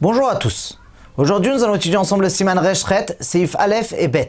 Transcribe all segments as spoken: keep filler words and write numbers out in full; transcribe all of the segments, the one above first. Bonjour à tous. Aujourd'hui, nous allons étudier ensemble le Siman Reshret, Seif Aleph et Bet.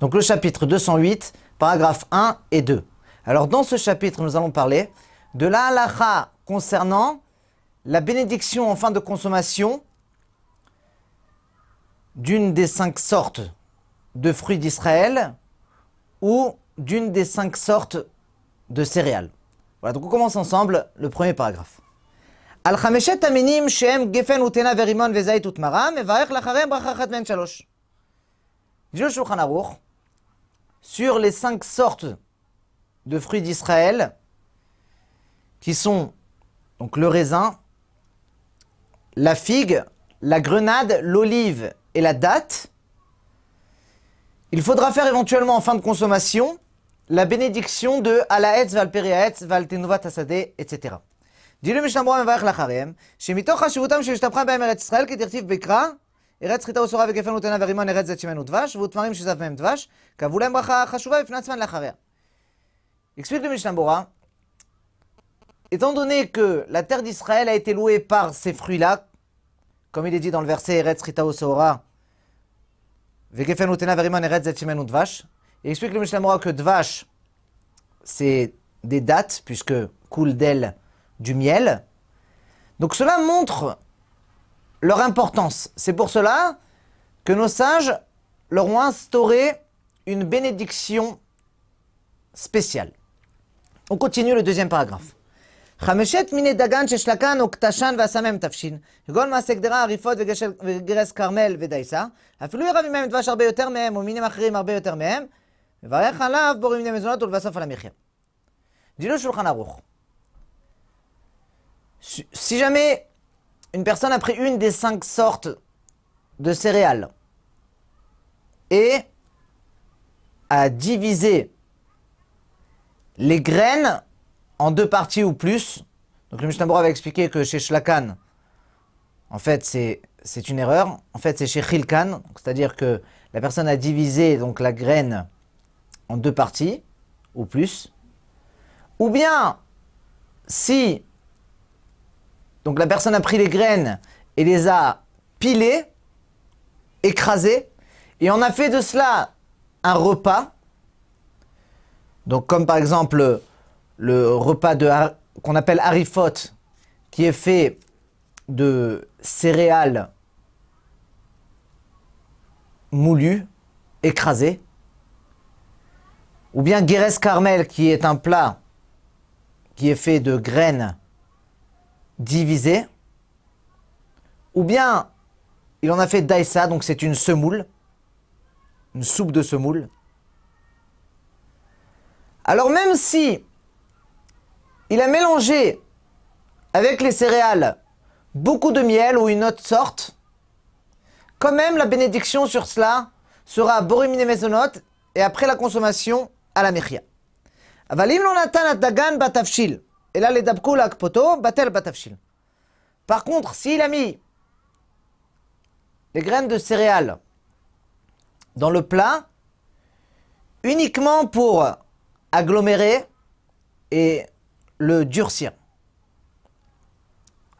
Donc le chapitre deux cent huit, paragraphes un et deux. Alors dans ce chapitre, nous allons parler de la halakha concernant la bénédiction en fin de consommation d'une des cinq sortes de fruits d'Israël ou d'une des cinq sortes de céréales. Voilà, donc on commence ensemble le premier paragraphe. Sur les cinq sortes de fruits d'Israël, qui sont donc le raisin, la figue, la grenade, l'olive et la date, il faudra faire éventuellement en fin de consommation la bénédiction de Alaetz, Valperiaetz, Valtenovat Asadeh, et cetera. Explique le Mishna Berura. Étant donné que la terre d'Israël a été louée par ces fruits-là, comme il est dit dans le verset Eretz Chita Osora, Vegefen Utena Veriman Eretz et Shimenu Dvash, il explique le Mishna Berura que Dvash, c'est des dattes, puisque coule d'elle du miel. Donc cela montre leur importance. C'est pour cela que nos sages leur ont instauré une bénédiction spéciale. On continue le deuxième paragraphe. Chameshet miné dagan sheshlakan oktashan vasamem tafshin. Gol masekdera harifote veGuérès Carmel vedaïsa. Afilu yerav mehem dvash harbe yoter mehem uminim acherim harbe yoter mehem. Mevarech alav boré miné mezonot ulvasaf al hamechia. Dit le Shulchan Aruch. Si jamais une personne a pris une des cinq sortes de céréales et a divisé les graines en deux parties ou plus, donc le Mishna Berura va expliquer que chez Shlakan, en fait c'est une erreur, en fait c'est chez Chilkan, c'est-à-dire que la personne a divisé donc la graine en deux parties ou plus, ou bien si donc la personne a pris les graines et les a pilées, écrasées, et on a fait de cela un repas. Donc comme par exemple le repas de qu'on appelle Harifote, qui est fait de céréales moulues, écrasées. Ou bien Guérès Carmel, qui est un plat qui est fait de graines divisé, ou bien il en a fait daïsa, donc c'est une semoule, une soupe de semoule. Alors même si il a mélangé avec les céréales beaucoup de miel ou une autre sorte, quand même la bénédiction sur cela sera Boré Miné Mezonot et après la consommation à la Mé'haya. Avalim l'on atteint dagan batafshil. Et là, les dabkou l'akpoto, batel batafshil. Par contre, s'il a mis les graines de céréales dans le plat, uniquement pour agglomérer et le durcir.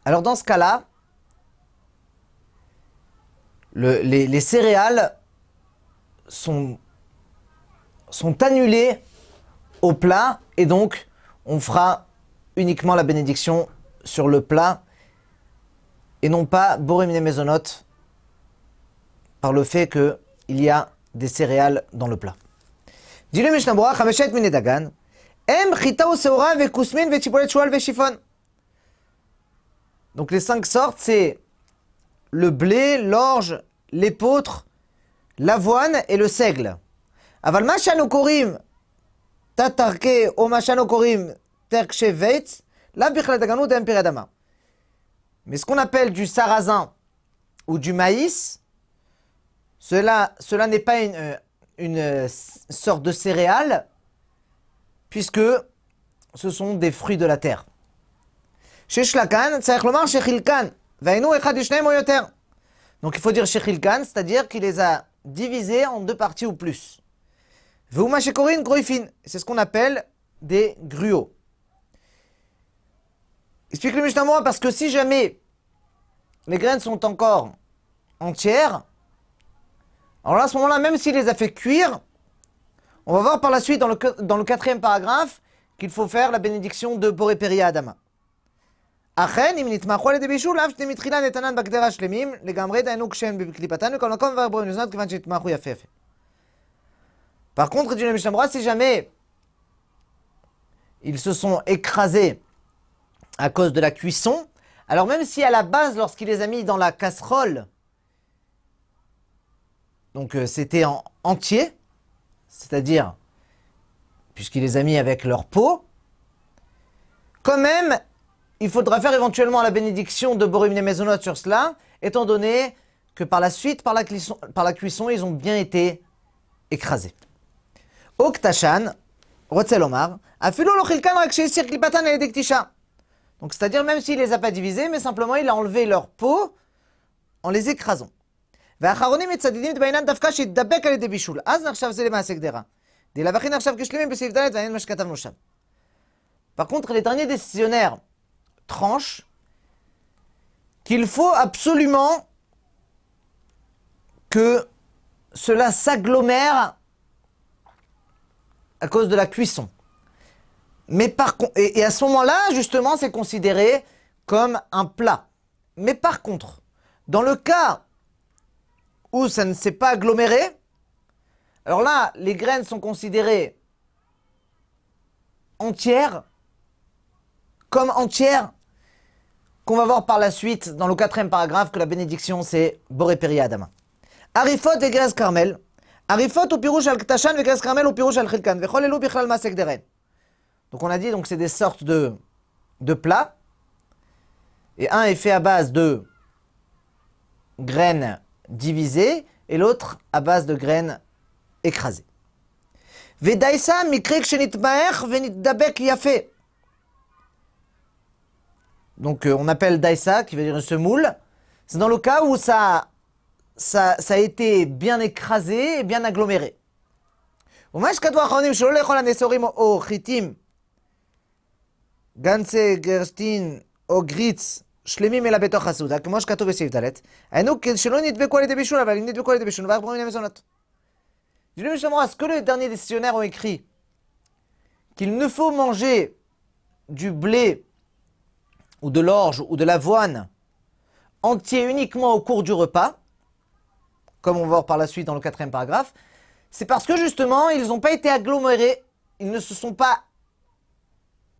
Alors dans ce cas-là, le, les, les céréales sont, sont annulées au plat et donc on fera uniquement la bénédiction sur le plat et non pas Boré Miné Mezonot par le fait que il y a des céréales dans le plat. Dit le Mishna Berura, Chameshet miné dagan, em chita useora vekusmin vechipolet shual vechifon. Donc les cinq sortes, c'est le blé, l'orge, l'épeautre, l'avoine et le seigle. Aval ma shanu korim tatarke o ma shanu korim. Mais ce qu'on appelle du sarrasin ou du maïs, cela, cela n'est pas une, une sorte de céréale, puisque ce sont des fruits de la terre. Donc il faut dire shechilkan, c'est-à-dire qu'il les a divisés en deux parties ou plus. C'est ce qu'on appelle des gruaux. Explique le Mishna Berura, parce que si jamais les graines sont encore entières, alors là, à ce moment-là, même s'il les a fait cuire, on va voir par la suite, dans le, dans le quatrième paragraphe, qu'il faut faire la bénédiction de Boréperia Adam. Par contre, dit le Mishna Berura, si jamais ils se sont écrasés à cause de la cuisson, alors même si à la base, lorsqu'il les a mis dans la casserole, donc euh, c'était en entier, c'est-à-dire, puisqu'il les a mis avec leur peau, quand même, il faudra faire éventuellement la bénédiction de Boré Miné Mezonot sur cela, étant donné que par la suite, par la cuisson, par la cuisson ils ont bien été écrasés. Oktachan, Rotzelomar, Afilo Lochilkan Rakshé Sirklipatan et Dektisha. Donc, c'est-à-dire, même s'il ne les a pas divisés, mais simplement il a enlevé leur peau en les écrasant. Par contre, les derniers décisionnaires tranchent qu'il faut absolument que cela s'agglomère à cause de la cuisson. Mais par contre, et, et à ce moment-là, justement, c'est considéré comme un plat. Mais par contre, dans le cas où ça ne s'est pas aggloméré, alors là, les graines sont considérées entières, comme entières, qu'on va voir par la suite dans le quatrième paragraphe que la bénédiction, c'est Boréperia Adam. Harifote et Guérès Carmel. Harifote au pirouche al Ktachan et Guérès Carmel au pirouche al Khilkan. Vecholelou bichlal masek deren. Donc on a dit, donc c'est des sortes de, de plats. Et un est fait à base de graines divisées et l'autre à base de graines écrasées. Vedaïsa mikrek shenitmaer venitdabek yafé. Donc euh, on appelle daïsa, qui veut dire une semoule. C'est dans le cas où ça, ça, ça a été bien écrasé et bien aggloméré. Ganze Gerstin Ogritz Shlemim et la Beto Chasuda, comme je l'ai dit, c'est Dalet. Et donc, ils ne sont pas les Béchouls, mais ils ne sont pas les Béchouls, ils ne sont pas les Maisonot. Je dis justement à ce que les derniers décisionnaires ont écrit qu'il ne faut manger du blé ou de l'orge ou de l'avoine entier uniquement au cours du repas, comme on va voir par la suite dans le quatrième paragraphe, c'est parce que justement, ils n'ont pas été agglomérés, ils ne se sont pas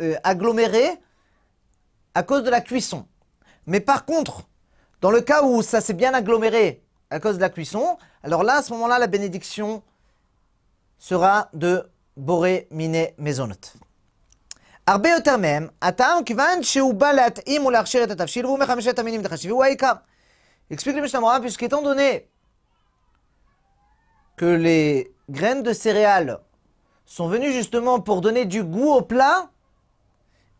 euh, agglomérés à cause de la cuisson. Mais par contre, dans le cas où ça s'est bien aggloméré à cause de la cuisson, alors là, à ce moment-là, la bénédiction sera de Boré Miné Mezonot. הרבה יותר מהם, הטעם כיוון שהוא בא להתאים ולהכשיר את התבשיל, והוא מחמשת המינים דחשיב, והוא העיקר. Explique le Mishna Berura, puisqu'étant donné que les graines de céréales sont venues justement pour donner du goût au plat,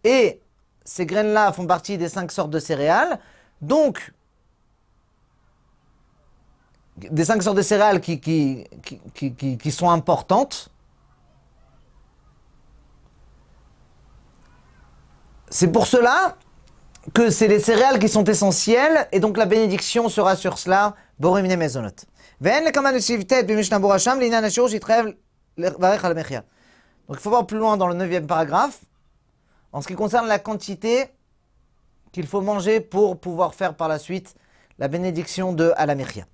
et ces graines-là font partie des cinq sortes de céréales, donc des cinq sortes de céréales qui, qui, qui, qui, qui, qui sont importantes, c'est pour cela que c'est les céréales qui sont essentielles, et donc la bénédiction sera sur cela, Boré Miné Mezonot. Donc il faut voir plus loin dans le neuvième paragraphe, en ce qui concerne la quantité qu'il faut manger pour pouvoir faire par la suite la bénédiction de Mé'haya.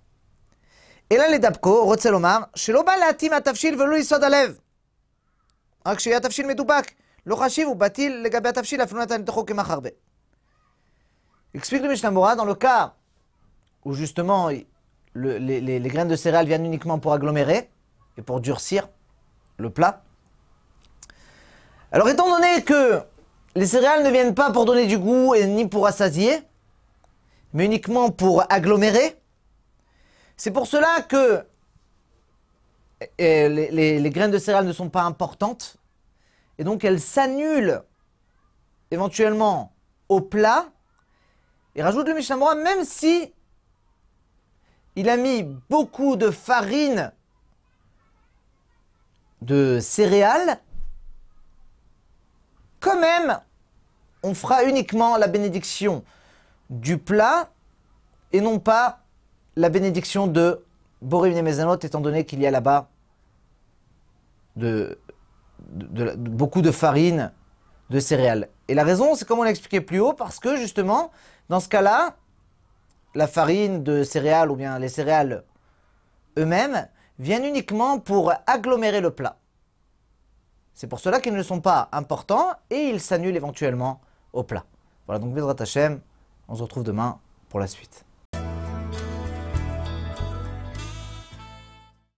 Et là les Dabko, Rotzelomar, Sheloba Latim Atafshil Velu Isod Alev. Akshiya Tafshil Medubak. Explique le Mishna Berura, dans le cas où justement le, les, les, les graines de céréales viennent uniquement pour agglomérer et pour durcir le plat. Alors étant donné que les céréales ne viennent pas pour donner du goût et ni pour rassasier, mais uniquement pour agglomérer, c'est pour cela que les, les, les graines de céréales ne sont pas importantes. Et donc, elle s'annule éventuellement au plat. Et rajoute le Mishna Berura, même si il a mis beaucoup de farine de céréales, quand même, on fera uniquement la bénédiction du plat et non pas la bénédiction de Boré Miné Mezonot, étant donné qu'il y a là-bas de, de, de, de, beaucoup de farine, de céréales. Et la raison, c'est comme on l'a expliqué plus haut, parce que justement, dans ce cas-là, la farine de céréales ou bien les céréales eux-mêmes viennent uniquement pour agglomérer le plat. C'est pour cela qu'ils ne sont pas importants et ils s'annulent éventuellement au plat. Voilà, donc BeEzrat Hashem, on se retrouve demain pour la suite.